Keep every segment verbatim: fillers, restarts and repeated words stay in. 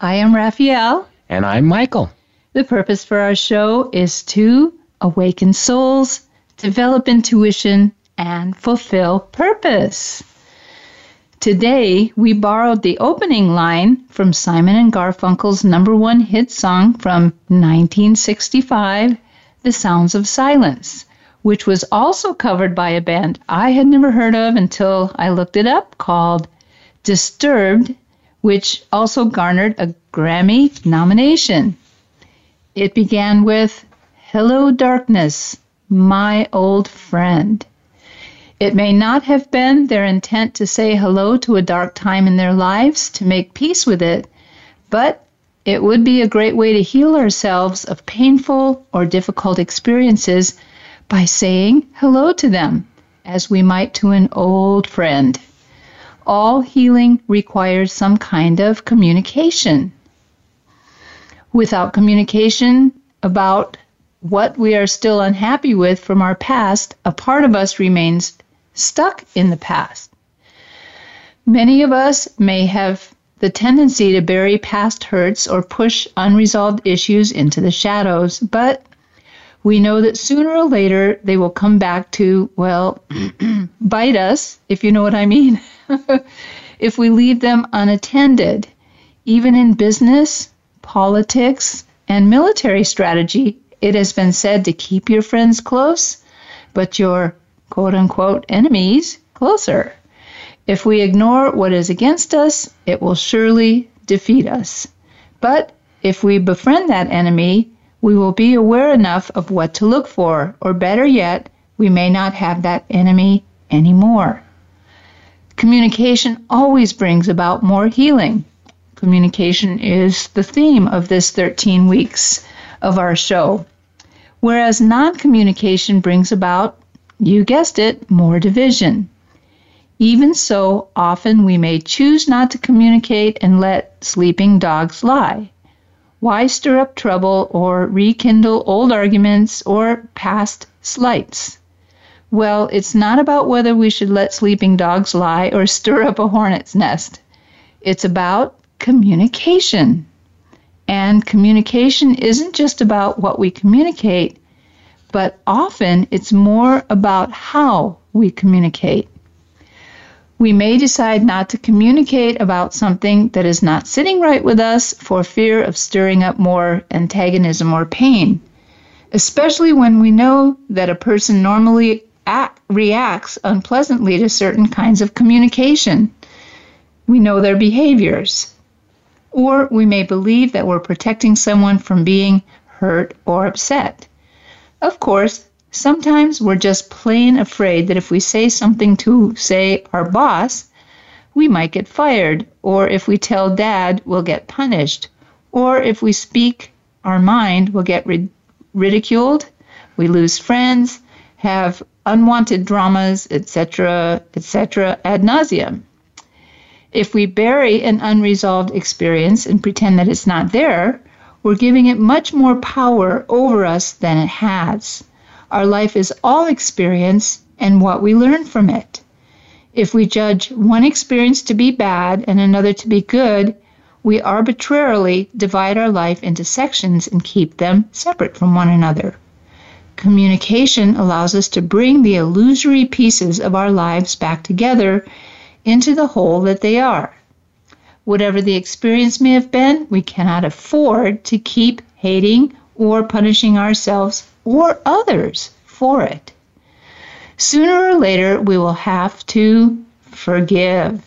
I am Raphael. And I'm Michael. The purpose for our show is to awaken souls, develop intuition, and fulfill purpose. Today, we borrowed the opening line from Simon and Garfunkel's number one hit song from nineteen sixty-five, The Sounds of Silence, which was also covered by a band I had never heard of until I looked it up, called Disturbed, which also garnered a Grammy nomination. It began with, "Hello Darkness, My Old Friend." It may not have been their intent to say hello to a dark time in their lives, to make peace with it, but it would be a great way to heal ourselves of painful or difficult experiences by saying hello to them, as we might to an old friend. All healing requires some kind of communication. Without communication about what we are still unhappy with from our past, a part of us remains stuck in the past. Many of us may have the tendency to bury past hurts or push unresolved issues into the shadows, but we know that sooner or later they will come back to, well, bite us, if you know what I mean, if we leave them unattended. Even in business, politics, and military strategy, it has been said to keep your friends close, but your quote-unquote enemies closer. If we ignore what is against us, it will surely defeat us. But if we befriend that enemy, we will be aware enough of what to look for, or better yet, we may not have that enemy anymore. Communication always brings about more healing. Communication is the theme of this thirteen weeks of our show, whereas non-communication brings about, you guessed it, more division. Even so, often we may choose not to communicate and let sleeping dogs lie. Why stir up trouble or rekindle old arguments or past slights? Well, it's not about whether we should let sleeping dogs lie or stir up a hornet's nest. It's about communication. And communication isn't just about what we communicate, but often it's more about how we communicate. We may decide not to communicate about something that is not sitting right with us for fear of stirring up more antagonism or pain, especially when we know that a person normally act, reacts unpleasantly to certain kinds of communication. We know their behaviors. Or we may believe that we're protecting someone from being hurt or upset. Of course, sometimes we're just plain afraid that if we say something to, say, our boss, we might get fired, or if we tell Dad, we'll get punished, or if we speak our mind, we'll get rid- ridiculed, we lose friends, have unwanted dramas, et cetera, et cetera, ad nauseum. If we bury an unresolved experience and pretend that it's not there, we're giving it much more power over us than it has. Our life is all experience and what we learn from it. If we judge one experience to be bad and another to be good, we arbitrarily divide our life into sections and keep them separate from one another. Communication allows us to bring the illusory pieces of our lives back together into the whole that they are. Whatever the experience may have been, we cannot afford to keep hating or punishing ourselves or others for it. Sooner or later, we will have to forgive.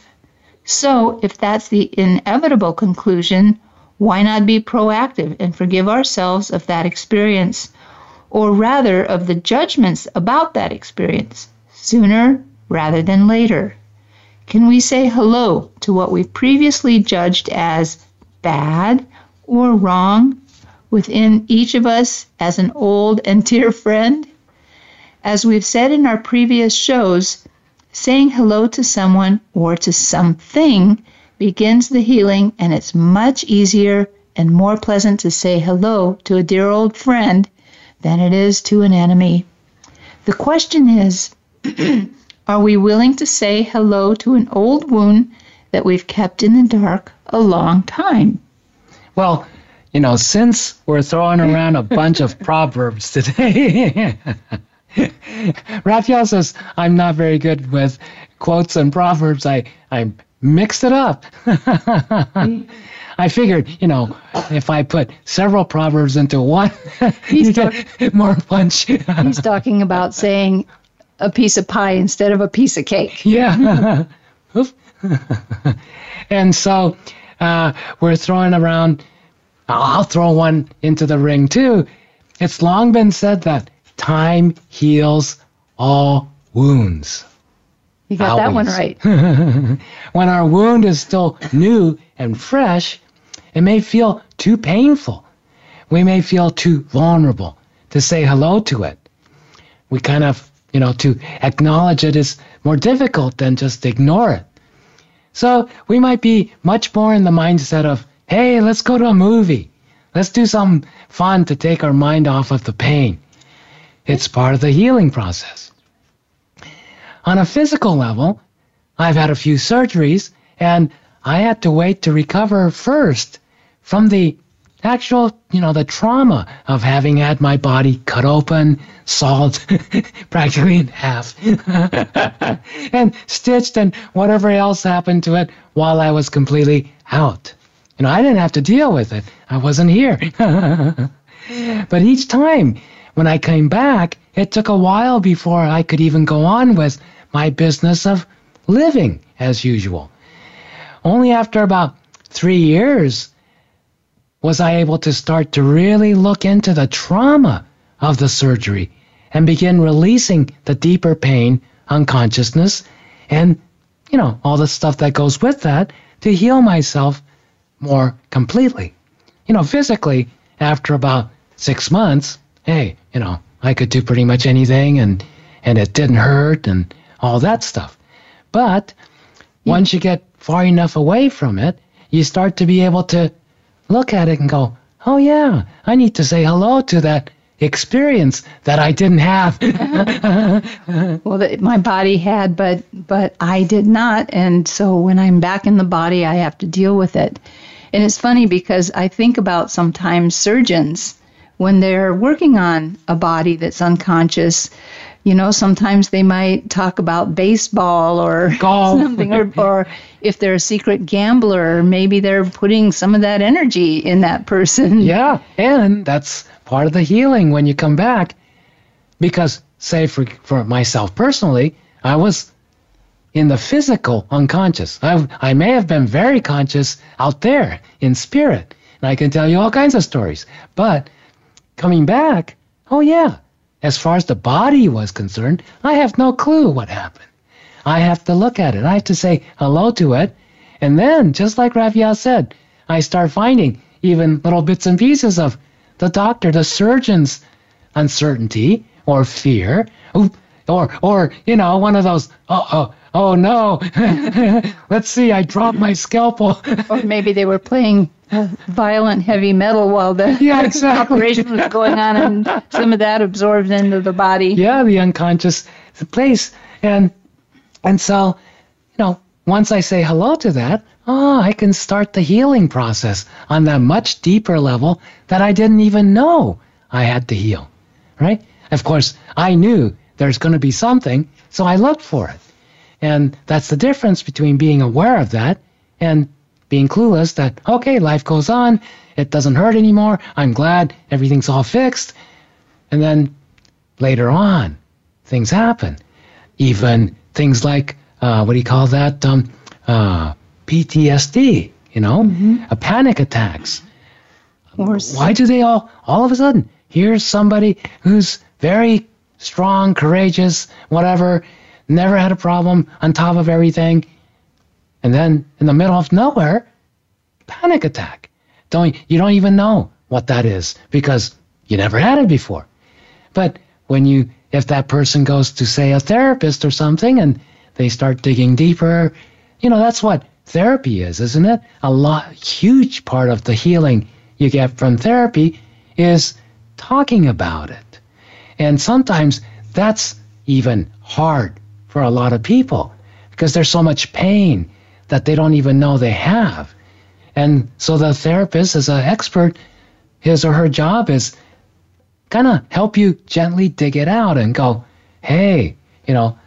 So, if that's the inevitable conclusion, why not be proactive and forgive ourselves of that experience, or rather of the judgments about that experience, sooner rather than later? Can we say hello to what we previously judged as bad or wrong within each of us as an old and dear friend? As we've said in our previous shows, saying hello to someone or to something begins the healing, and it's much easier and more pleasant to say hello to a dear old friend than it is to an enemy. The question is, are we willing to say hello to an old wound that we've kept in the dark a long time? Well, you know, since we're throwing around a bunch of proverbs today, Raphael says, I'm not very good with quotes and proverbs. I, I mixed it up. I figured, you know, if I put several proverbs into one, you get more punch. He's talking about saying a piece of pie instead of a piece of cake. Yeah. And so uh, we're throwing around, I'll throw one into the ring too. It's long been said that time heals all wounds. You got Always. That one right. When our wound is still new and fresh, it may feel too painful. We may feel too vulnerable to say hello to it. We kind of, you know, to acknowledge it is more difficult than just ignore it. So we might be much more in the mindset of, hey, let's go to a movie. Let's do something fun to take our mind off of the pain. It's part of the healing process. On a physical level, I've had a few surgeries, and I had to wait to recover first from the actual, you know, the trauma of having had my body cut open, sawed practically in half, and stitched and whatever else happened to it while I was completely out. You know, I didn't have to deal with it. I wasn't here. But each time when I came back, it took a while before I could even go on with my business of living as usual. Only after about three years was I able to start to really look into the trauma of the surgery and begin releasing the deeper pain, unconsciousness, and, you know, all the stuff that goes with that to heal myself more completely. You know, physically, after about six months, hey, you know, I could do pretty much anything, and, and it didn't hurt and all that stuff. But yeah. Once you get far enough away from it, you start to be able to look at it and go, oh, yeah, I need to say hello to that experience that I didn't have. Well, the, my body had, but but I did not. And so when I'm back in the body, I have to deal with it. And it's funny because I think about sometimes surgeons when they're working on a body that's unconscious. You know, sometimes they might talk about baseball or golf. Something, or, or if they're a secret gambler, maybe they're putting some of that energy in that person. Yeah, and that's part of the healing when you come back. Because, say, for, for myself personally, I was in the physical unconscious. I, I may have been very conscious out there in spirit, and I can tell you all kinds of stories, but coming back, oh yeah, as far as the body was concerned, I have no clue what happened. I have to look at it. I have to say hello to it. And then, just like Raphael said, I start finding even little bits and pieces of the doctor, the surgeon's uncertainty or fear, or, or you know, one of those, uh-oh, oh no, let's see, I dropped my scalpel. Or maybe they were playing violent heavy metal while the yeah, exactly. operation was going on, and some of that absorbed into the body. Yeah, the unconscious place. And and so, you know, once I say hello to that, oh, I can start the healing process on that much deeper level that I didn't even know I had to heal, right? Of course, I knew there's going to be something, so I looked for it. And that's the difference between being aware of that and being clueless that, okay, life goes on, it doesn't hurt anymore, I'm glad everything's all fixed. And then later on, things happen. Even things like, uh, what do you call that, um, uh, P T S D, you know, mm-hmm. a panic attacks. Why do they all, all of a sudden, here's somebody who's very strong, courageous, whatever, never had a problem, on top of everything, and then in the middle of nowhere, panic attack. don't you don't even know what that is because you never had it before. But when you, if that person goes to, say, a therapist or something, and they start digging deeper, you know, that's what therapy is, isn't it? A lot, huge part of the healing you get from therapy is talking about it. And sometimes that's even hard for a lot of people because there's so much pain that they don't even know they have. And so the therapist, as an expert, his or her job is kind of help you gently dig it out and go, hey, you know,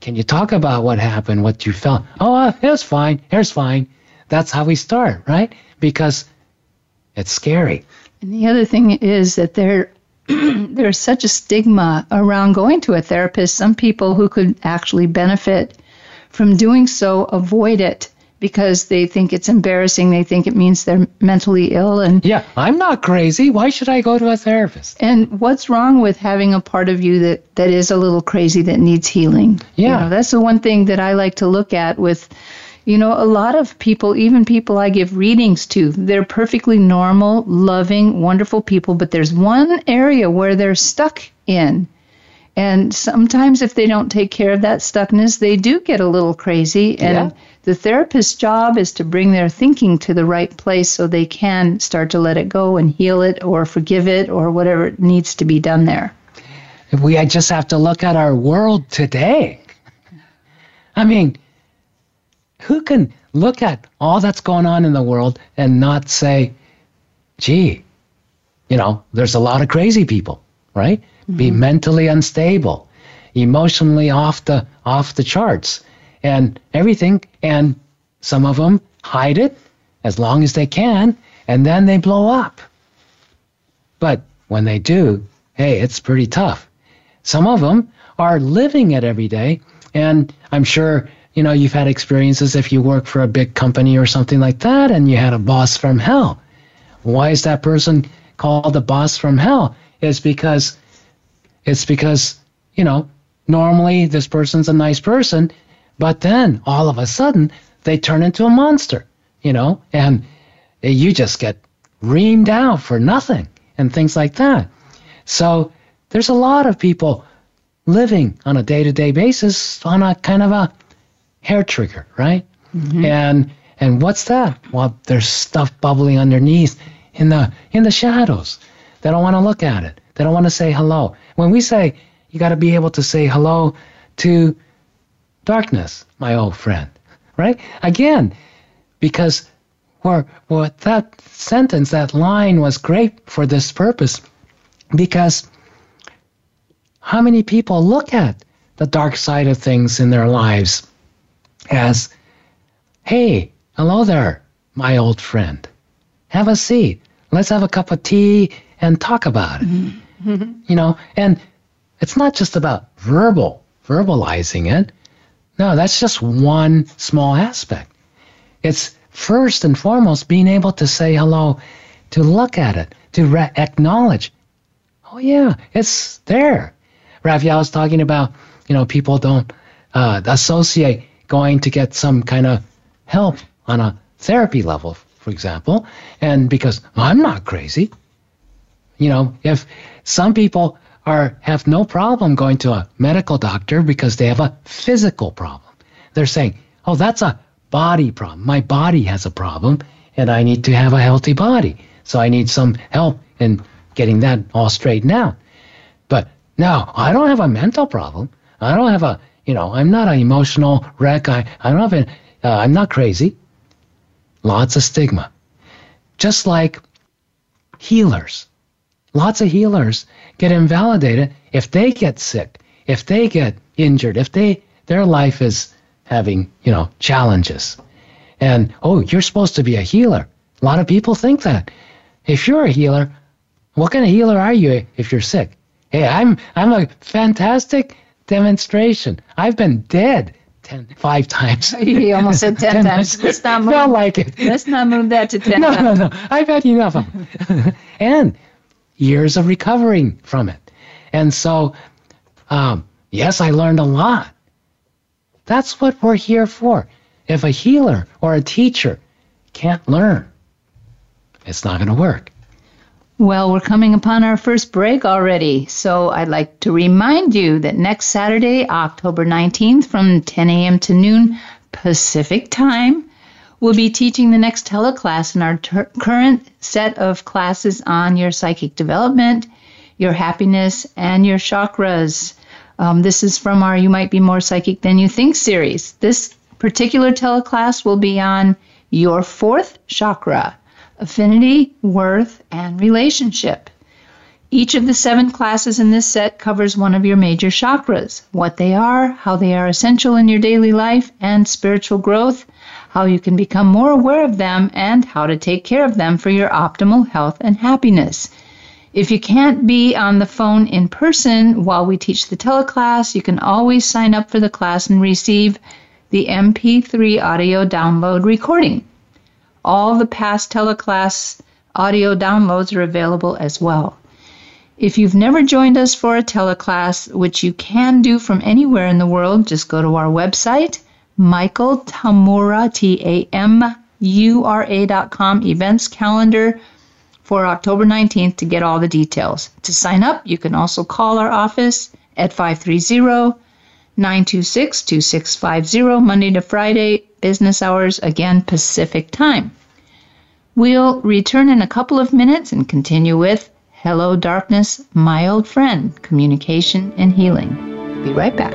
can you talk about what happened, what you felt? Oh, it's fine. Here's fine. That's how we start, right? Because it's scary. And the other thing is that there, there's such a stigma around going to a therapist. Some people who could actually benefit from doing so avoid it because they think it's embarrassing. They think it means they're mentally ill. And yeah, I'm not crazy. Why should I go to a therapist? And what's wrong with having a part of you that, that is a little crazy that needs healing? Yeah. You know, that's the one thing that I like to look at with, you know, a lot of people, even people I give readings to, they're perfectly normal, loving, wonderful people, but there's one area where they're stuck in. And sometimes if they don't take care of that stuckness, they do get a little crazy. And yeah. The therapist's job is to bring their thinking to the right place so they can start to let it go and heal it or forgive it or whatever needs to be done there. We just have to look at our world today. I mean, who can look at all that's going on in the world and not say, gee, you know, there's a lot of crazy people, right? Be mentally unstable, emotionally off the off the charts, and everything. And some of them hide it as long as they can, and then they blow up. But when they do, hey, it's pretty tough. Some of them are living it every day, and I'm sure, you know, you've had experiences if you work for a big company or something like that, and you had a boss from hell. Why is that person called the boss from hell? It's because... It's because, you know, normally this person's a nice person, but then all of a sudden they turn into a monster, you know, and you just get reamed out for nothing and things like that. So there's a lot of people living on a day-to-day basis on a kind of a hair trigger, right? Mm-hmm. And and what's that? Well, there's stuff bubbling underneath in the in the shadows. They don't want to look at it. They don't want to say hello. When we say, you got to be able to say hello to darkness, my old friend, right? Again, because we're, well, that sentence, that line was great for this purpose, because how many people look at the dark side of things in their lives as, hey, hello there, my old friend. Have a seat. Let's have a cup of tea and talk about it. Mm-hmm. You know, and it's not just about verbal, verbalizing it. No, that's just one small aspect. It's first and foremost being able to say hello, to look at it, to re- acknowledge, oh yeah, it's there. Raphael is talking about, you know, people don't uh, associate going to get some kind of help on a therapy level, for example, and because I'm not crazy. You know, if some people are have no problem going to a medical doctor because they have a physical problem. They're saying, oh, that's a body problem. My body has a problem, and I need to have a healthy body. So I need some help in getting that all straightened out. But no, I don't have a mental problem. I don't have a, you know, I'm not an emotional wreck. I, I don't have a, uh, I'm not crazy. Lots of stigma. Just like healers. Lots of healers get invalidated if they get sick, if they get injured, if they their life is having, you know, challenges. And, oh, you're supposed to be a healer. A lot of people think that. If you're a healer, what kind of healer are you if you're sick? Hey, I'm I'm a fantastic demonstration. I've been dead ten, five times. He almost said ten, ten times. Let's not move. Felt like it. Let's not move that to ten no, times. No, no, no. I've had enough of them. And years of recovering from it. And so, um, yes, I learned a lot. That's what we're here for. If a healer or a teacher can't learn, It's not going to work. Well, we're coming upon our first break already, so I'd like to remind you that next Saturday, October nineteenth, from ten a.m. to noon Pacific time, we'll be teaching the next teleclass in our ter- current set of classes on your psychic development, your happiness, and your chakras. Um, this is from our You Might Be More Psychic Than You Think series. This particular teleclass will be on your fourth chakra, affinity, worth, and relationship. Each of the seven classes in this set covers one of your major chakras, what they are, how they are essential in your daily life and spiritual growth, how you can become more aware of them, and how to take care of them for your optimal health and happiness. If you can't be on the phone in person while we teach the teleclass, you can always sign up for the class and receive the M P three audio download recording. All the past teleclass audio downloads are available as well. If you've never joined us for a teleclass, which you can do from anywhere in the world, just go to our website, Michael Tamura, T A M U R A dot com, events calendar for October nineteenth to get all the details. To sign up, you can also call our office at five three zero, nine two six, two six five zero, Monday to Friday, business hours, again, Pacific time. We'll return in a couple of minutes and continue with Hello Darkness, My Old Friend, Communication and Healing. Be right back.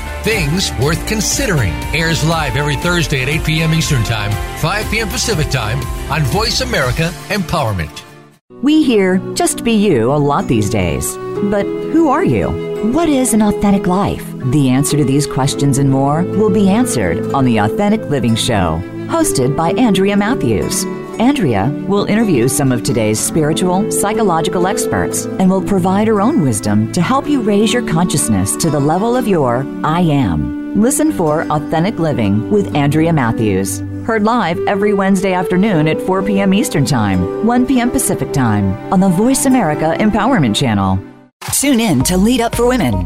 Things Worth Considering airs live every Thursday at eight p.m. Eastern Time, five p.m. Pacific Time on Voice America Empowerment. We hear just be you a lot these days. But who are you? What is an authentic life? The answer to these questions and more will be answered on The Authentic Living Show, hosted by Andrea Matthews. Andrea will interview some of today's spiritual, psychological experts and will provide her own wisdom to help you raise your consciousness to the level of your I am. Listen for Authentic Living with Andrea Matthews. Heard live every Wednesday afternoon at four p.m. Eastern Time, one p.m. Pacific Time on the Voice America Empowerment Channel. Tune in to Lead Up for Women.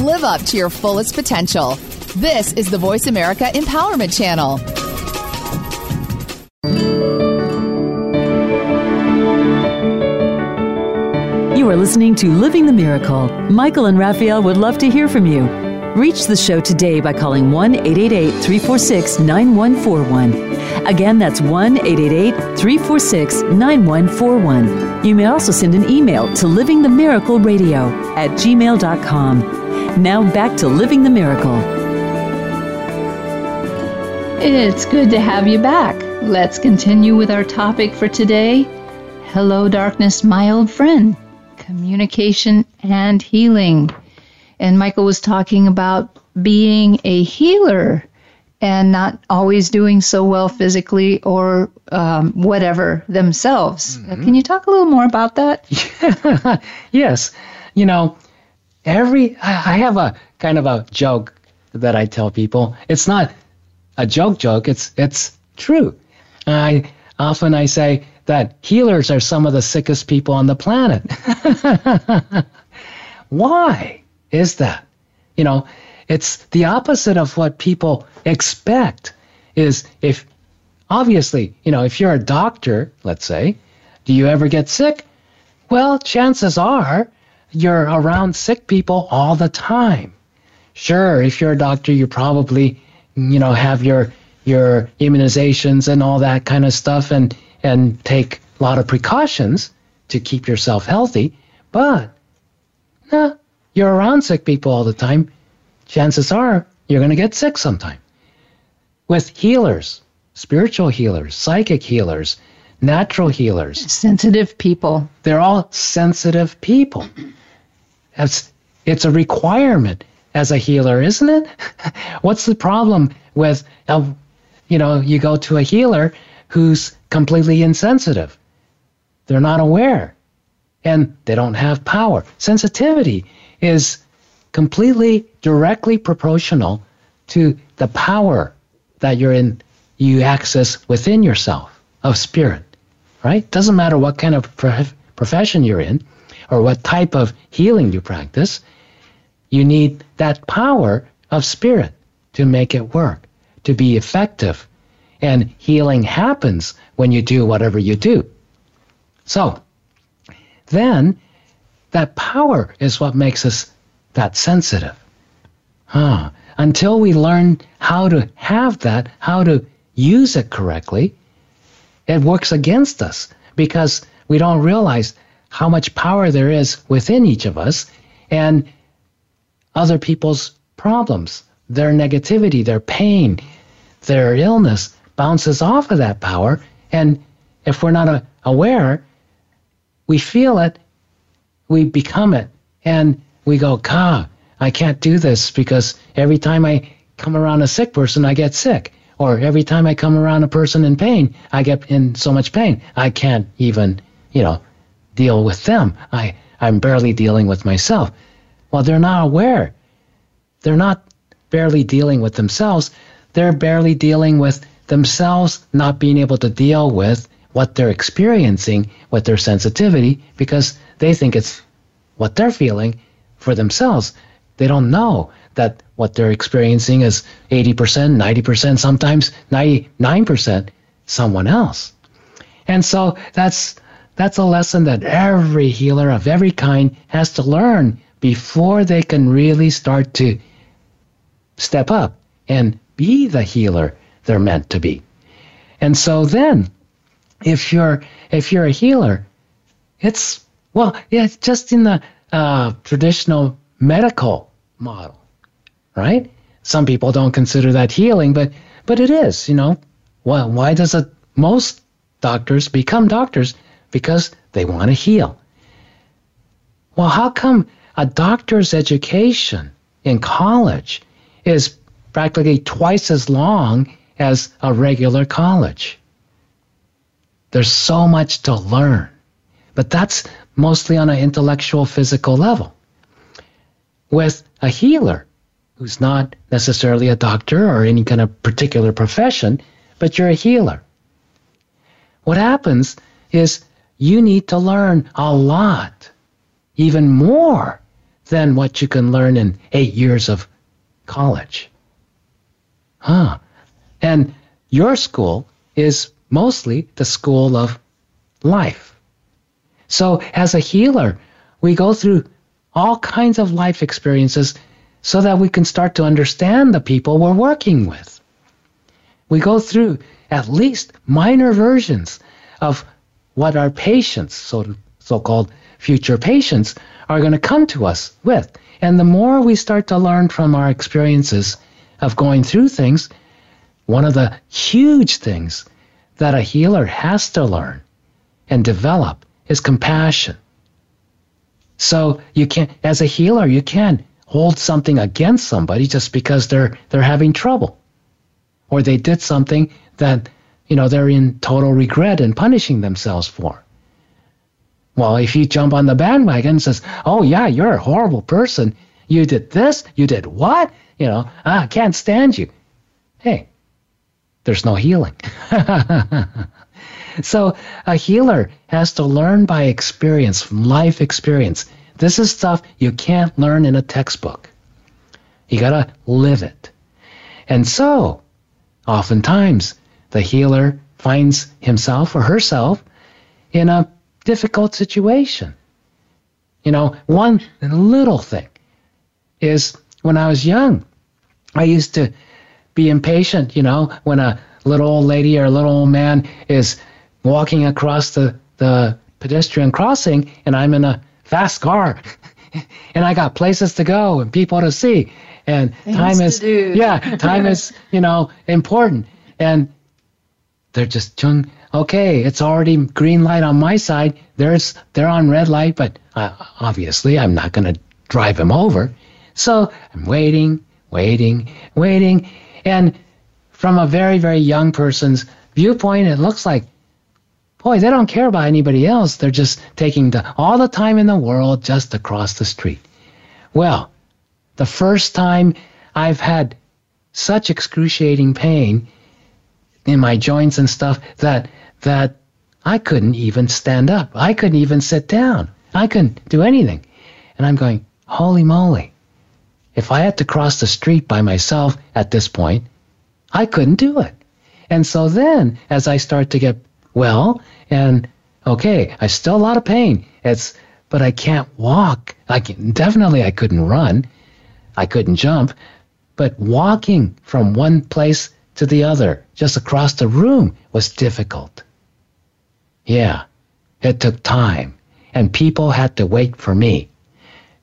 Live up to your fullest potential. This is the Voice America Empowerment Channel. You are listening to Living the Miracle. Michael and Raphael would love to hear from you. Reach the show today by calling one eight eight eight, three four six, nine one four one. Again, that's one eight eight eight, three four six, nine one four one. You may also send an email to livingthemiracleradio at gmail dot com. Now back to Living the Miracle. It's good to have you back. Let's continue with our topic for today. Hello Darkness, My Old Friend, Communication and Healing. And Michael was talking about being a healer and not always doing so well physically or um, whatever themselves. Mm-hmm. Can you talk a little more about that? Yes. You know, Every, I have a kind of a joke that I tell people. It's not a joke joke, it's it's true. I often I say that healers are some of the sickest people on the planet. Why is that? You know, it's the opposite of what people expect. Is if Obviously, you know, if you're a doctor, let's say, do you ever get sick? Well, chances are you're around sick people all the time. Sure, if you're a doctor, you probably, you know, have your your immunizations and all that kind of stuff and, and take a lot of precautions to keep yourself healthy. But nah, you're around sick people all the time. Chances are you're going to get sick sometime. With healers, spiritual healers, psychic healers, natural healers. Sensitive people. They're all sensitive people. It's, it's a requirement as a healer, isn't it? What's the problem with, a, you know, you go to a healer who's completely insensitive? They're not aware, and they don't have power. Sensitivity is completely directly proportional to the power that you're in, you access within yourself of spirit. Right? Doesn't matter what kind of prof- profession you're in or what type of healing you practice, you need that power of spirit to make it work, to be effective. And healing happens when you do whatever you do. So then that power is what makes us that sensitive. Huh. Until we learn how to have that, how to use it correctly, it works against us because we don't realize how much power there is within each of us and other people's problems, their negativity, their pain, their illness bounces off of that power. And if we're not aware, we feel it, we become it, and we go, God, I can't do this because every time I come around a sick person, I get sick. Or every time I come around a person in pain, I get in so much pain. I can't even, you know, deal with them. I, I'm barely dealing with myself. Well, they're not aware. They're not barely dealing with themselves. They're barely dealing with themselves not being able to deal with what they're experiencing with their sensitivity because they think it's what they're feeling for themselves. They don't know that what they're experiencing is eighty percent, ninety percent, sometimes ninety-nine percent someone else. And so that's that's a lesson that every healer of every kind has to learn before they can really start to step up and be the healer they're meant to be. And so then, if you're if you're a healer, it's, well, it's just in the uh, traditional medical model, right? Some people don't consider that healing, but but it is, you know. Why, why does it, most doctors become doctors? Because they want to heal. Well, how come a doctor's education in college is practically twice as long as a regular college? There's so much to learn, but that's mostly on an intellectual, physical level. With a healer who's not necessarily a doctor or any kind of particular profession, but you're a healer, what happens is you need to learn a lot, even more than what you can learn in eight years of college. Huh. And your school is mostly the school of life. So as a healer, we go through all kinds of life experiences so that we can start to understand the people we're working with. We go through at least minor versions of what our patients, so, so-called future patients, are going to come to us with. And the more we start to learn from our experiences of going through things, one of the huge things that a healer has to learn and develop is compassion. So you can't, as a healer, you can't hold something against somebody just because they're they're having trouble, or they did something that, you know, they're in total regret and punishing themselves for. Well, if you jump on the bandwagon and says, "Oh yeah, you're a horrible person. You did this. You did what? You know, I can't stand you." Hey, there's no healing. So a healer has to learn by experience, from life experience. This is stuff you can't learn in a textbook. You got to live it. And so, oftentimes, the healer finds himself or herself in a difficult situation. You know, one little thing is when I was young, I used to be impatient, you know, when a little old lady or a little old man is walking across the, the pedestrian crossing and I'm in a fast car and I got places to go and people to see and Things time is, yeah, time is, you know, important. And they're just chung. Okay, it's already green light on my side. There's, they're on red light, but uh, obviously I'm not going to drive him over. So I'm waiting, waiting, waiting. And from a very, very young person's viewpoint, it looks like, boy, they don't care about anybody else. They're just taking the, all the time in the world just across the street. Well, the first time I've had such excruciating pain in my joints and stuff that that I couldn't even stand up. I couldn't even sit down. I couldn't do anything. And I'm going, holy moly, if I had to cross the street by myself at this point, I couldn't do it. And so then as I start to get well and okay, I still a lot of pain. It's but I can't walk. I can, definitely I couldn't run. I couldn't jump. But walking from one place to the other, just across the room, was difficult. Yeah, it took time, and people had to wait for me.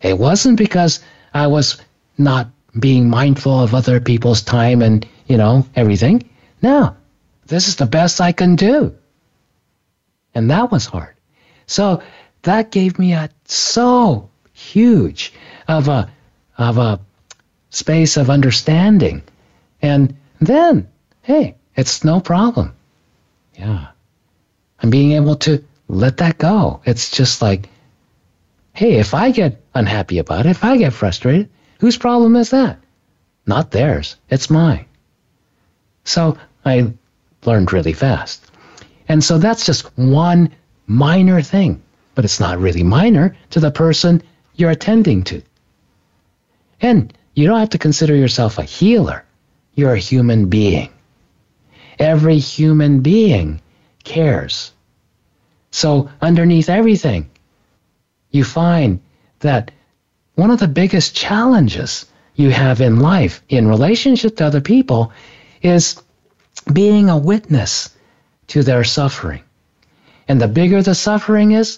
It wasn't because I was not being mindful of other people's time and, you know, everything. No, this is the best I can do. And that was hard. So that gave me a so huge of a, of a space of understanding. And then, hey, it's no problem. Yeah. I'm being able to let that go. It's just like, hey, if I get unhappy about it, if I get frustrated, whose problem is that? Not theirs. It's mine. So I learned really fast. And so that's just one minor thing, but it's not really minor to the person you're attending to. And you don't have to consider yourself a healer. You're a human being. Every human being cares. So underneath everything, you find that one of the biggest challenges you have in life, in relationship to other people, is being a witness to their suffering. And the bigger the suffering is,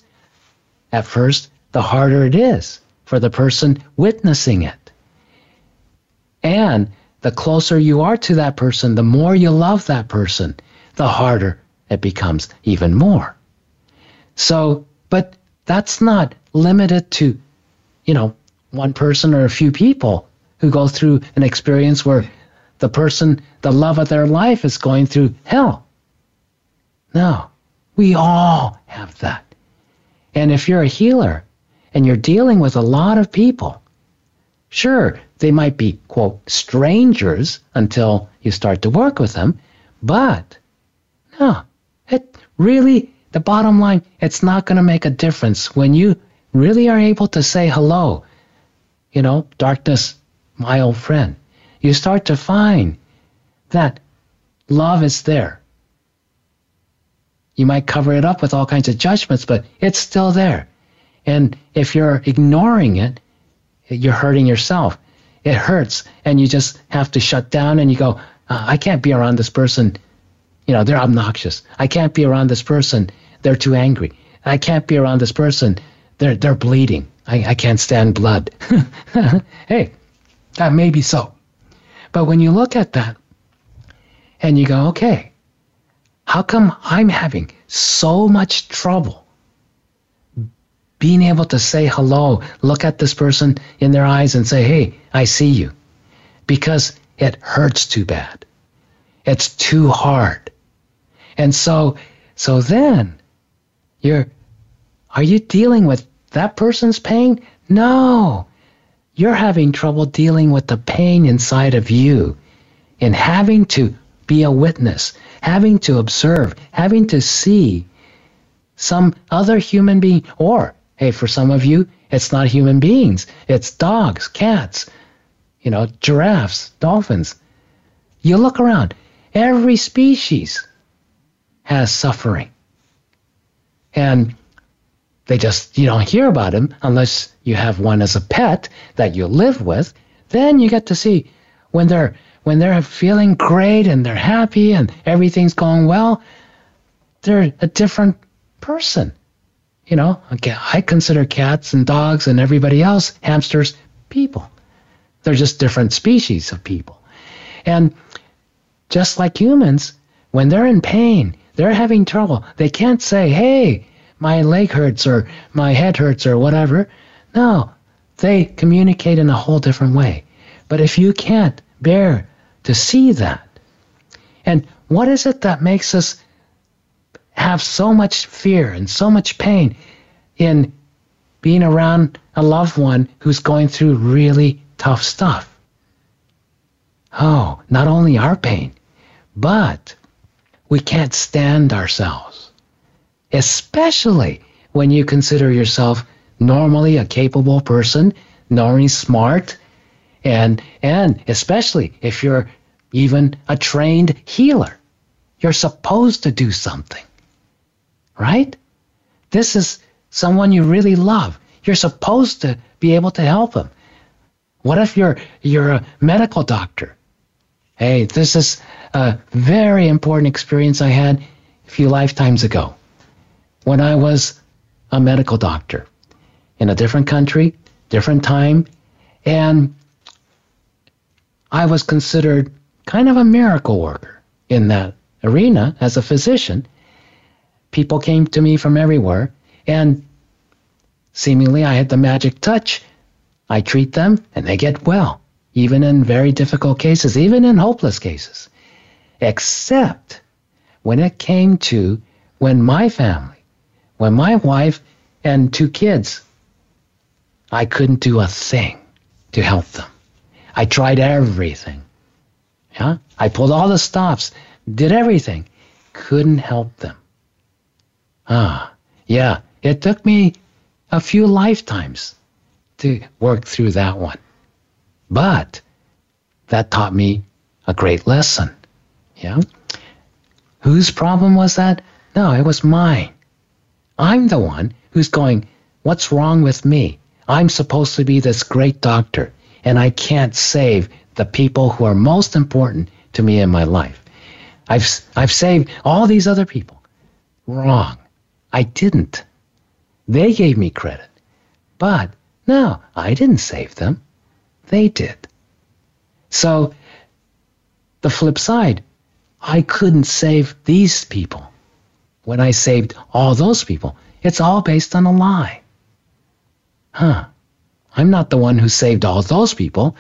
at first, the harder it is for the person witnessing it. And the closer you are to that person, the more you love that person, the harder it becomes even more. So, but that's not limited to, you know, one person or a few people who go through an experience where the person, the love of their life is going through hell. No, we all have that. And if you're a healer and you're dealing with a lot of people, sure, they might be, quote, strangers until you start to work with them, but no, it really, the bottom line, it's not going to make a difference when you really are able to say hello, you know, darkness, my old friend. You start to find that love is there. You might cover it up with all kinds of judgments, but it's still there. And if you're ignoring it, you're hurting yourself. It hurts, and you just have to shut down, and you go, uh, I can't be around this person. You know, they're obnoxious. I can't be around this person. They're too angry. I can't be around this person. They're they're bleeding. I, I can't stand blood. Hey, that may be so. But when you look at that, and you go, okay, how come I'm having so much trouble being able to say hello, look at this person in their eyes and say, hey, I see you, because it hurts too bad. It's too hard. And so so then you're, are you dealing with that person's pain? No. You're having trouble dealing with the pain inside of you and having to be a witness, having to observe, having to see some other human being, or hey, for some of you, it's not human beings. It's dogs, cats, you know, giraffes, dolphins. You look around Every species has suffering. And they just, you don't hear about them unless you have one as a pet that you live with. Then you get to see when they're when they're feeling great and they're happy and everything's going well, they're a different person. You know, I consider cats and dogs and everybody else, hamsters, people. They're just different species of people. And just like humans, when they're in pain, they're having trouble. They can't say, hey, my leg hurts or my head hurts or whatever. No, they communicate in a whole different way. But if you can't bear to see that, and what is it that makes us have so much fear and so much pain in being around a loved one who's going through really tough stuff? Oh, not only our pain, but we can't stand ourselves, especially when you consider yourself normally a capable person, normally smart, and and especially if you're even a trained healer. You're supposed to do something. Right? This is someone you really love. You're supposed to be able to help them. What if you're you're a medical doctor? Hey, this is a very important experience I had a few lifetimes ago when I was a medical doctor in a different country, different time, and I was considered kind of a miracle worker in that arena as a physician. People came to me from everywhere, and seemingly I had the magic touch. I treat them, and they get well, even in very difficult cases, even in hopeless cases. Except when it came to when my family, when my wife and two kids, I couldn't do a thing to help them. I tried everything. Yeah? I pulled all the stops, did everything, couldn't help them. Ah, yeah, it took me a few lifetimes to work through that one. But that taught me a great lesson. Yeah? Whose problem was that? No, it was mine. I'm the one who's going, what's wrong with me? I'm supposed to be this great doctor, and I can't save the people who are most important to me in my life. I've, I've saved all these other people. Wrong. I didn't. They gave me credit. But, no, I didn't save them. They did. So, the flip side, I couldn't save these people when I saved all those people. It's all based on a lie. Huh. I'm not the one who saved all those people,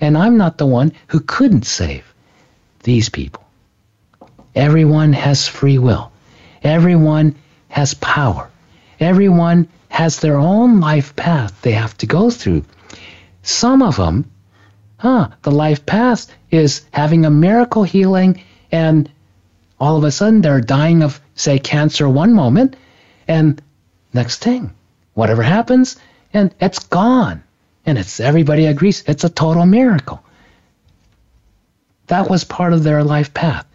and I'm not the one who couldn't save these people. Everyone has free will. Everyone has power. Everyone has their own life path they have to go through. Some of them, huh, the life path is having a miracle healing, and all of a sudden they're dying of, say, cancer one moment, and next thing, whatever happens, and it's gone. And it's everybody agrees it's a total miracle. That was part of their life path.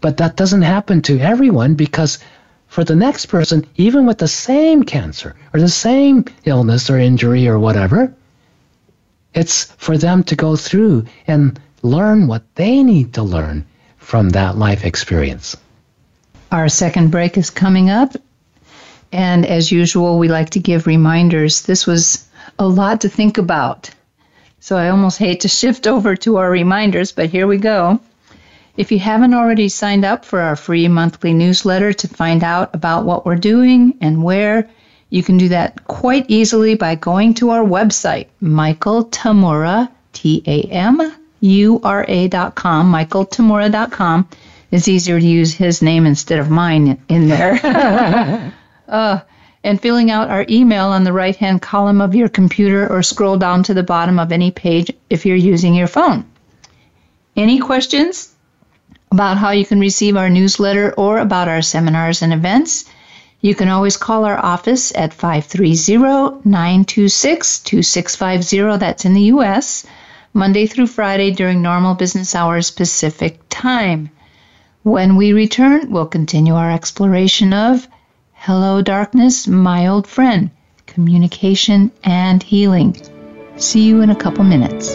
But that doesn't happen to everyone, because for the next person, even with the same cancer or the same illness or injury or whatever, it's for them to go through and learn what they need to learn from that life experience. Our second break is coming up. And as usual, we like to give reminders. This was a lot to think about. So I almost hate to shift over to our reminders, but here we go. If you haven't already signed up for our free monthly newsletter to find out about what we're doing and where, you can do that quite easily by going to our website, Michael Tamura, T A M U R A dot com, Michael Tamura dot com. It's easier to use his name instead of mine in there. uh, and filling out our email on the right-hand column of your computer, or scroll down to the bottom of any page if you're using your phone. Any questions about how you can receive our newsletter or about our seminars and events? You can always call our office at five three zero, nine two six, two six five zero. That's in the U S, Monday through Friday during normal business hours Pacific time. When we return, we'll continue our exploration of Hello Darkness, My Old Friend, Communication and Healing. See you in a couple minutes.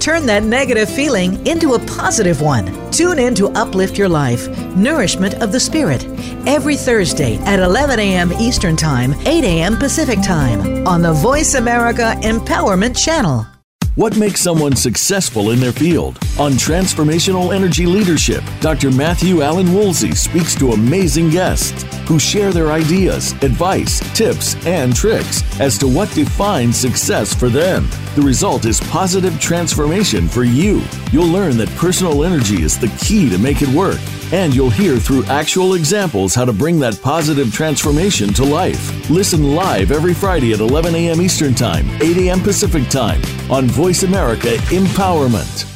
Turn that negative feeling into a positive one. Tune in to Uplift Your Life, Nourishment of the Spirit, every Thursday at eleven a.m. Eastern Time, eight a.m. Pacific Time, on the Voice America Empowerment Channel. What makes someone successful in their field? On Transformational Energy Leadership, Doctor Matthew Allen Woolsey speaks to amazing guests who share their ideas, advice, tips, and tricks as to what defines success for them. The result is positive transformation for you. You'll learn that personal energy is the key to make it work, and you'll hear through actual examples how to bring that positive transformation to life. Listen live every Friday at eleven a.m. Eastern Time, eight a.m. Pacific Time on Voice America Empowerment.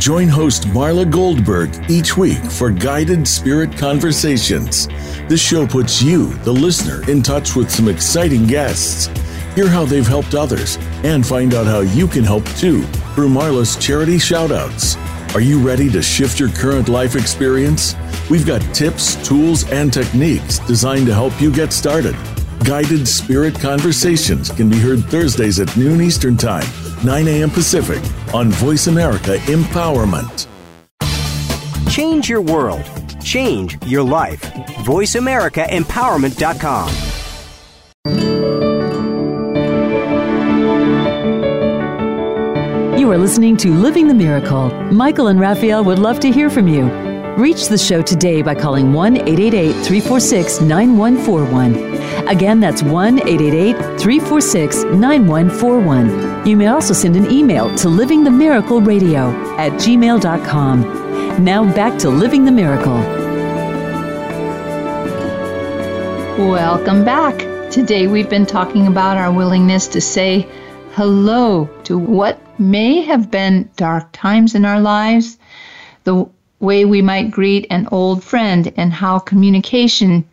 Join host Marla Goldberg each week for Guided Spirit Conversations. This show puts you, the listener, in touch with some exciting guests. Hear how they've helped others and find out how you can help too through Marla's charity shoutouts. Are you ready to shift your current life experience? We've got tips, tools, and techniques designed to help you get started. Guided Spirit Conversations can be heard Thursdays at noon Eastern Time, nine a.m. Pacific on Voice America Empowerment. Change your world. Change your life. voice america empowerment dot com. You are listening to Living the Miracle. Michael and Raphael would love to hear from you. Reach the show today by calling one eight eight eight, three four six, nine one four one. Again, that's one eight eight eight, three four six, nine one four one. You may also send an email to living the miracle radio at gmail dot com. Now back to Living the Miracle. Welcome back. Today we've been talking about our willingness to say hello to what may have been dark times in our lives, the way we might greet an old friend, and how communication,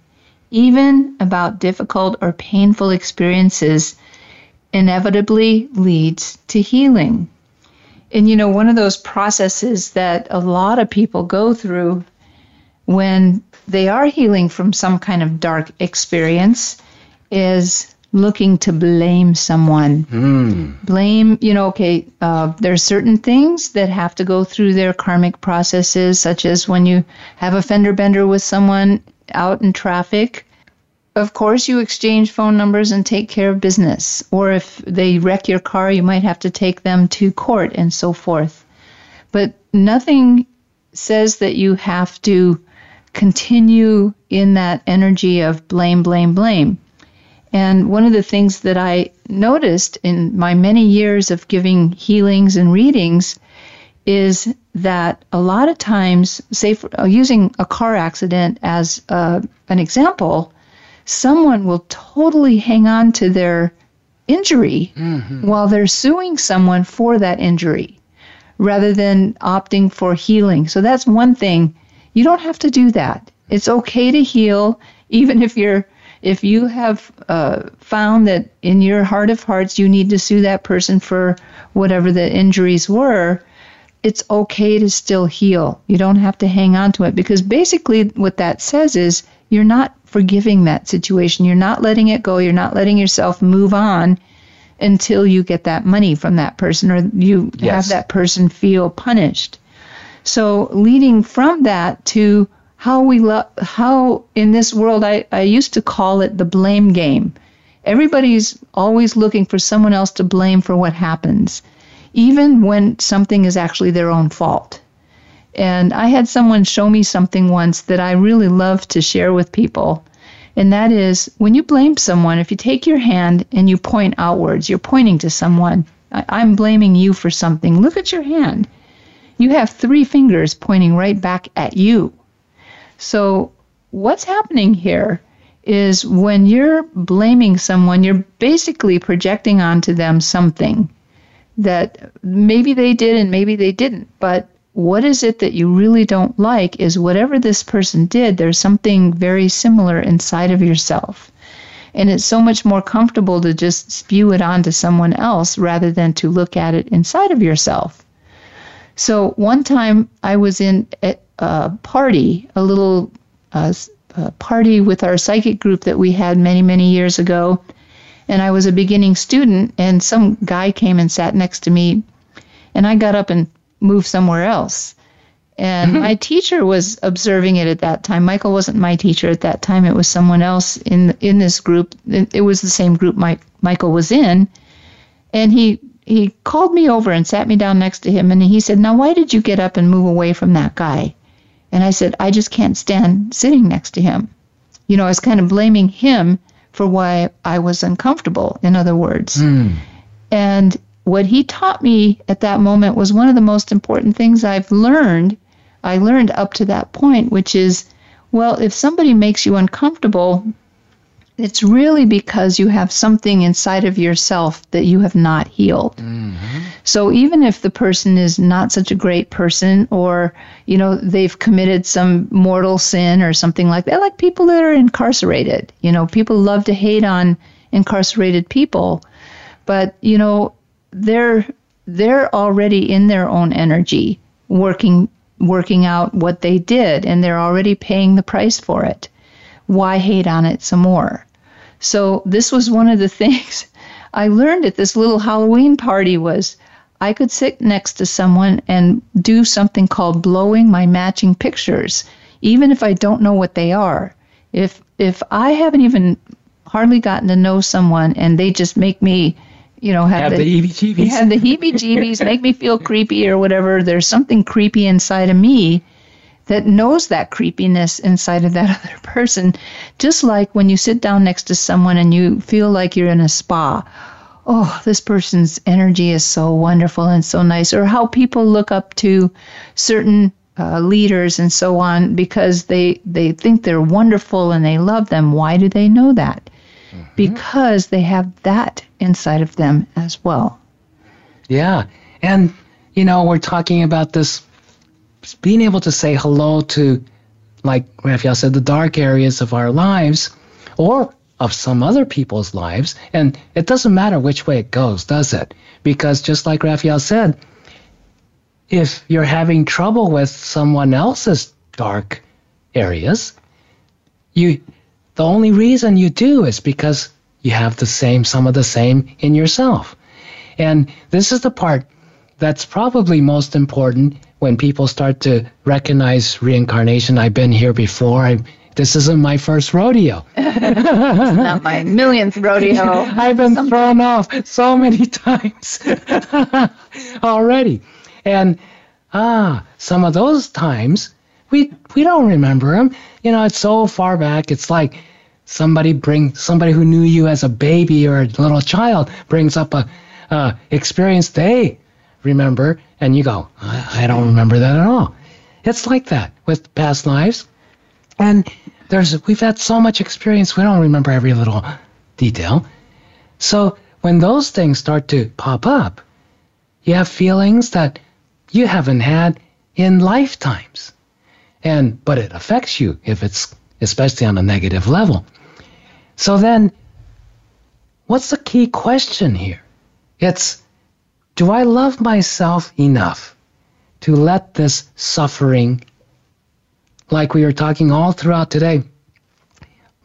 even about difficult or painful experiences, inevitably leads to healing. And you know, one of those processes that a lot of people go through when they are healing from some kind of dark experience is looking to blame someone. Mm. Blame, you know, okay, uh, there are certain things that have to go through their karmic processes, such as when you have a fender bender with someone out in traffic. Of course, you exchange phone numbers and take care of business. Or if they wreck your car, you might have to take them to court and so forth. But nothing says that you have to continue in that energy of blame, blame, blame. And one of the things that I noticed in my many years of giving healings and readings is that a lot of times, say for, uh, using a car accident as uh, an example, someone will totally hang on to their injury mm-hmm. while they're suing someone for that injury rather than opting for healing. So that's one thing. You don't have to do that. It's okay to heal, even if you're If you have uh, found that in your heart of hearts you need to sue that person for whatever the injuries were, it's okay to still heal. You don't have to hang on to it, because basically what that says is you're not forgiving that situation. You're not letting it go. You're not letting yourself move on until you get that money from that person or you yes. have that person feel punished. So leading from that to How we lo- how in this world, I, I used to call it the blame game. Everybody's always looking for someone else to blame for what happens, even when something is actually their own fault. And I had someone show me something once that I really love to share with people. and that is when you blame someone, if you take your hand and you point outwards, you're pointing to someone. I- I'm blaming you for something. Look at your hand. You have three fingers pointing right back at you. So what's happening here is when you're blaming someone, you're basically projecting onto them something that maybe they did and maybe they didn't. But what is it that you really don't like is whatever this person did, there's something very similar inside of yourself. And it's so much more comfortable to just spew it onto someone else rather than to look at it inside of yourself. So one time I was in a, a party, a little uh, a party with our psychic group that we had many, many years ago. And I was a beginning student, and some guy came and sat next to me, and I got up and moved somewhere else. And my teacher was observing it at that time. Michael wasn't my teacher at that time. It was someone else in in this group. It, it was the same group Mike, Michael was in. And he, he called me over and sat me down next to him, and he said, "Now, why did you get up and move away from that guy?" And I said, "I just can't stand sitting next to him." You know, I was kind of blaming him for why I was uncomfortable, in other words. Mm. And what he taught me at that moment was one of the most important things I've learned, I learned up to that point, which is, well, if somebody makes you uncomfortable, it's really because you have something inside of yourself that you have not healed. Mm-hmm. So even if the person is not such a great person, or, you know, they've committed some mortal sin or something like that, like people that are incarcerated, you know, people love to hate on incarcerated people, but, you know, they're they're already in their own energy working working out what they did, and they're already paying the price for it. Why hate on it some more? So this was one of the things I learned at this little Halloween party was I could sit next to someone and do something called blowing my matching pictures, even if I don't know what they are. If if I haven't even hardly gotten to know someone and they just make me, you know, have, have the, the heebie-jeebies, have the heebie-jeebies make me feel creepy or whatever, there's something creepy inside of me that knows that creepiness inside of that other person. Just like when you sit down next to someone and you feel like you're in a spa. Oh, this person's energy is so wonderful and so nice. Or how people look up to certain uh, leaders and so on because they, they think they're wonderful and they love them. Why do they know that? Mm-hmm. Because they have that inside of them as well. Yeah. And, you know, we're talking about this being able to say hello to, like Raphael said, the dark areas of our lives or of some other people's lives. And it doesn't matter which way it goes, does it? Because just like Raphael said, if you're having trouble with someone else's dark areas, you the only reason you do is because you have the same, some of the same in yourself. And this is the part that's probably most important when people start to recognize reincarnation. I've been here before. I, this isn't my first rodeo. It's not my millionth rodeo. I've been Sometimes. thrown off so many times already. And ah, some of those times, we we don't remember them. You know, it's so far back. It's like somebody bring somebody who knew you as a baby or a little child brings up a uh, experience they remember, and you go, I, I don't remember that at all. It's like that with past lives, and there's we've had so much experience, we don't remember every little detail. So when those things start to pop up, you have feelings that you haven't had in lifetimes, and but it affects you, if it's especially on a negative level. So then, what's the key question here? It's, do I love myself enough to let this suffering, like we were talking all throughout today,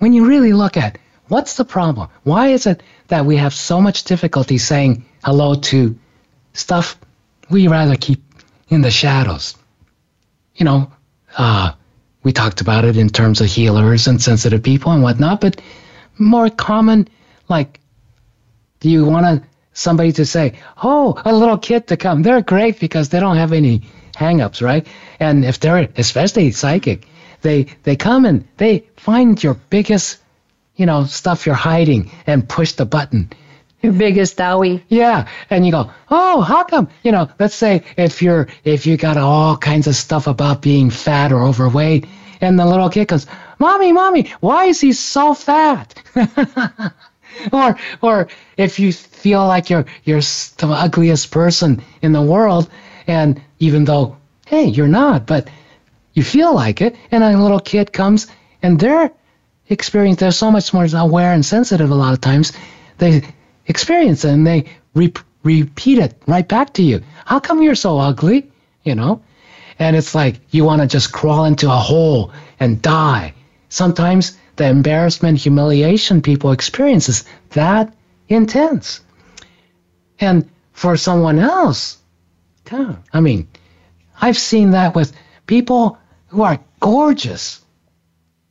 when you really look at what's the problem? Why is it that we have so much difficulty saying hello to stuff we rather keep in the shadows? You know, uh, we talked about it in terms of healers and sensitive people and whatnot, but more common, like, do you want to somebody to say, oh, a little kid to come. They're great because they don't have any hang-ups, right? And if they're especially psychic, they they come and they find your biggest you know, stuff you're hiding and push the button. Your biggest owie. Yeah. And you go, oh, how come? You know, let's say if you're if you got all kinds of stuff about being fat or overweight, and the little kid goes, Mommy, Mommy, why is he so fat? Or or if you feel like you're you're the ugliest person in the world, and even though, hey, you're not, but you feel like it, and a little kid comes, and their experience, they're so much more aware and sensitive a lot of times, they experience it, and they re- repeat it right back to you. How come you're so ugly? You know? And it's like, you want to just crawl into a hole and die. Sometimes the embarrassment, humiliation people experience is that intense. And for someone else, I mean, I've seen that with people who are gorgeous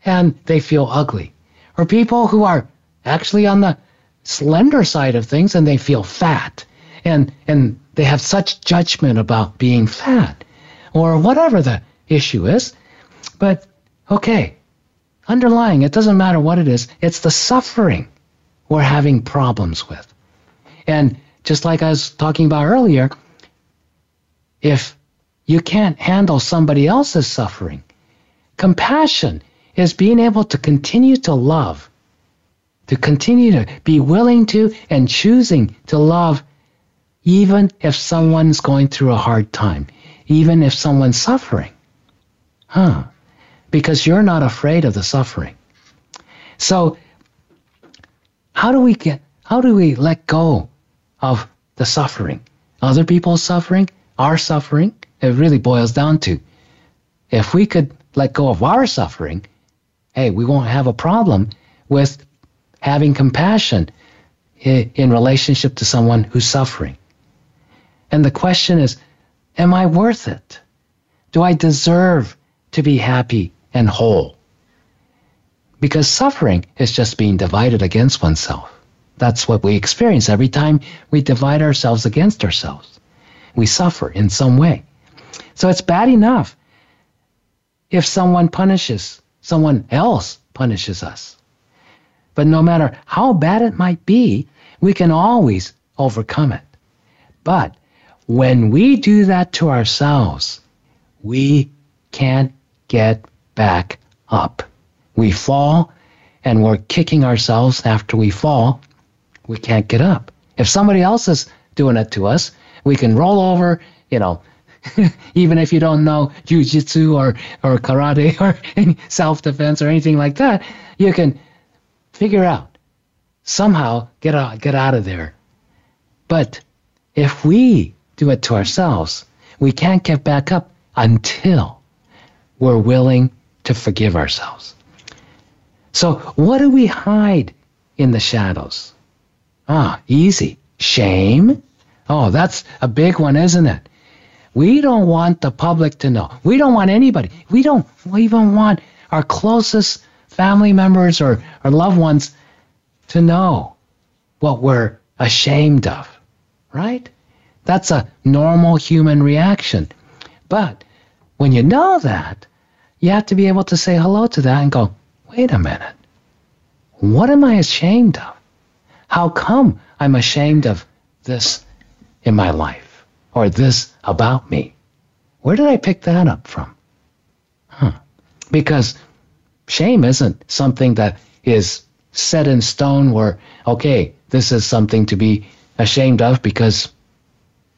and they feel ugly, or people who are actually on the slender side of things and they feel fat, and and they have such judgment about being fat or whatever the issue is. But okay, underlying, it doesn't matter what it is, it's the suffering we're having problems with. And just like I was talking about earlier, if you can't handle somebody else's suffering, compassion is being able to continue to love, to continue to be willing to and choosing to love, even if someone's going through a hard time, even if someone's suffering. Huh? Because you're not afraid of the suffering. So how do we get, how do we let go of the suffering? Other people's suffering? Our suffering? It really boils down to, if we could let go of our suffering, hey, we won't have a problem with having compassion in relationship to someone who's suffering. And the question is, am I worth it? Do I deserve to be happy and whole? Because suffering is just being divided against oneself. That's what we experience every time we divide ourselves against ourselves. We suffer in some way. So it's bad enough if someone punishes, someone else punishes us. But no matter how bad it might be, we can always overcome it. But when we do that to ourselves, we can't get back up. We fall, and we're kicking ourselves after we fall. We can't get up. If somebody else is doing it to us, we can roll over, you know, even if you don't know jiu-jitsu or, or karate or self-defense or anything like that, you can figure out, somehow get out, get out of there. But if we do it to ourselves, we can't get back up until we're willing to forgive ourselves. So what do we hide in the shadows? Ah, easy. Shame. Oh, that's a big one, isn't it? We don't want the public to know. We don't want anybody. We don't even want our closest family members or, or loved ones to know what we're ashamed of, right? That's a normal human reaction. But when you know that, you have to be able to say hello to that and go, wait a minute. What am I ashamed of? How come I'm ashamed of this in my life, or this about me? Where did I pick that up from? Huh. Because shame isn't something that is set in stone where, okay, this is something to be ashamed of because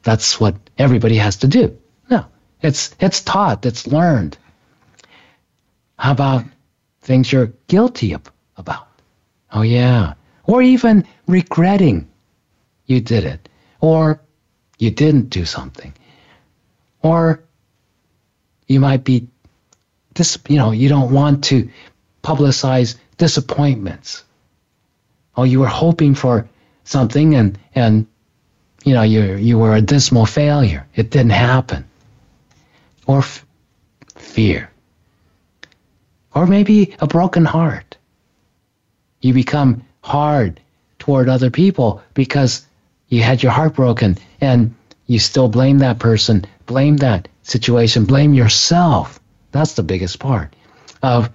that's what everybody has to do. No, it's it's taught, it's learned. How about things you're guilty about? Oh, yeah. Or even regretting you did it, or you didn't do something, or you might be, dis- you know, you don't want to publicize disappointments. Oh, you were hoping for something, and and you know you you were a dismal failure. It didn't happen. Or f- fear, or maybe a broken heart. You become hard toward other people because you had your heart broken, and you still blame that person, blame that situation, blame yourself. That's the biggest part of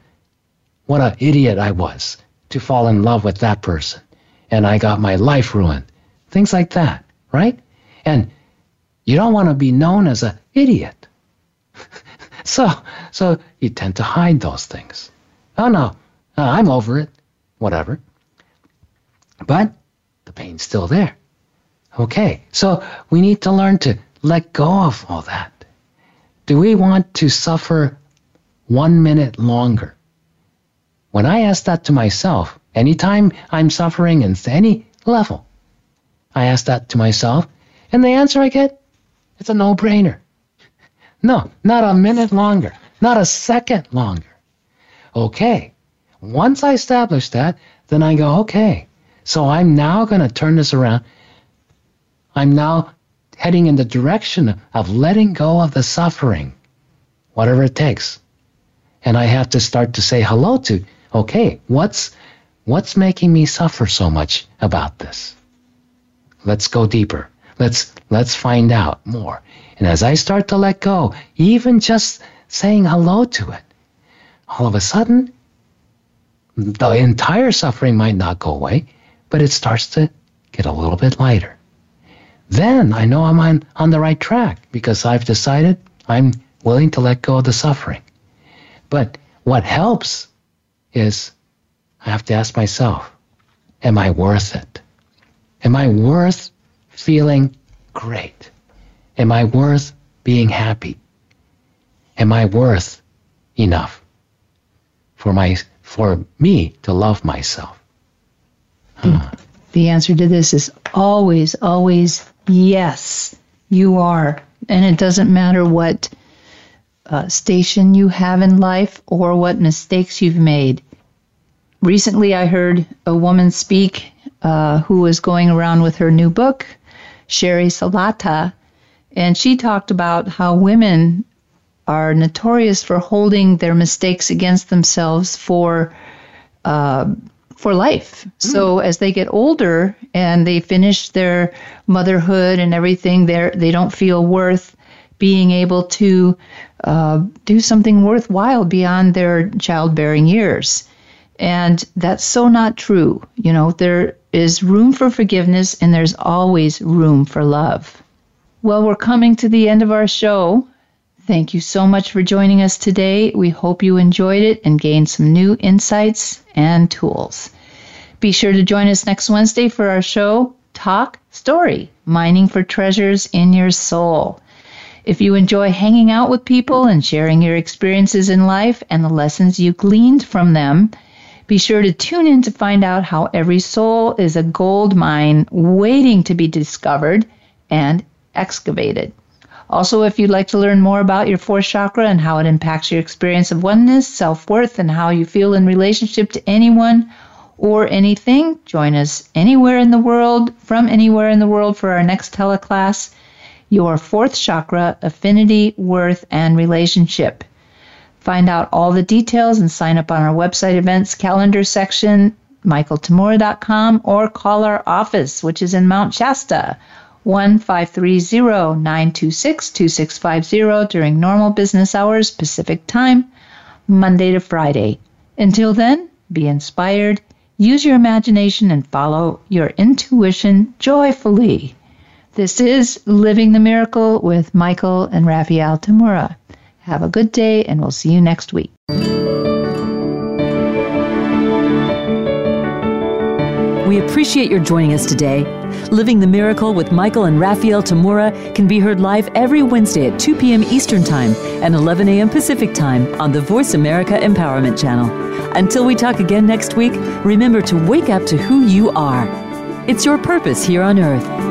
what an idiot I was. to fall in love with that person, and I got my life ruined. Things like that, right? And you don't want to be known as an idiot. so so you tend to hide those things. Oh, no, no, I'm over it, whatever. But the pain's still there. Okay, so we need to learn to let go of all that. Do we want to suffer one minute longer? When I ask that to myself, anytime I'm suffering in any level, I ask that to myself, and the answer I get, it's a no-brainer. No, not a minute longer, not a second longer. Okay, once I establish that, then I go, okay, so I'm now going to turn this around. I'm now heading in the direction of letting go of the suffering, whatever it takes. And I have to start to say hello to, okay, what's what's making me suffer so much about this? Let's go deeper. Let's let's find out more. And as I start to let go, even just saying hello to it, all of a sudden, the entire suffering might not go away, but it starts to get a little bit lighter. Then I know I'm on, on the right track because I've decided I'm willing to let go of the suffering. But what helps is I have to ask myself, am I worth it? Am I worth feeling great? Am I worth being happy? Am I worth enough for my for me to love myself? Huh. The answer to this is always, always yes, you are. And it doesn't matter what uh, station you have in life or what mistakes you've made. Recently, I heard a woman speak uh, who was going around with her new book, Sherry Salata, and she talked about how women are notorious for holding their mistakes against themselves for uh for life. So as they get older and they finish their motherhood and everything, they they don't feel worth being able to uh, do something worthwhile beyond their childbearing years. And that's so not true. You know, there is room for forgiveness and there's always room for love. Well, we're coming to the end of our show. Thank you so much for joining us today. We hope you enjoyed it and gained some new insights and tools. Be sure to join us next Wednesday for our show, Talk Story, Mining for Treasures in Your Soul. If you enjoy hanging out with people and sharing your experiences in life and the lessons you gleaned from them, be sure to tune in to find out how every soul is a gold mine waiting to be discovered and excavated. Also, if you'd like to learn more about your fourth chakra and how it impacts your experience of oneness, self-worth, and how you feel in relationship to anyone or anything, join us anywhere in the world, from anywhere in the world for our next teleclass, Your Fourth Chakra, Affinity, Worth, and Relationship. Find out all the details and sign up on our website events calendar section, michael tamura dot com, or call our office, which is in Mount Shasta, one five three zero nine two six two six five zero during normal business hours Pacific time, Monday to Friday. Until then, be inspired, use your imagination, and follow your intuition joyfully. This is Living the Miracle with Michael and Raphael Tamura. Have a good day, and we'll see you next week. We appreciate your joining us today. Living the Miracle with Michael and Raphael Tamura can be heard live every Wednesday at two p.m. Eastern Time and eleven a.m. Pacific Time on the Voice America Empowerment Channel. Until we talk again next week, remember to wake up to who you are. It's your purpose here on Earth.